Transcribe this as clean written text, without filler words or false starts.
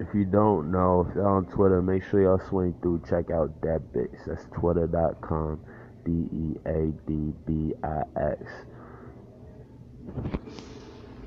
If you don't know, if you're on Twitter, make sure y'all swing through. Check out DeadBix. That's twitter.com/DeadBix.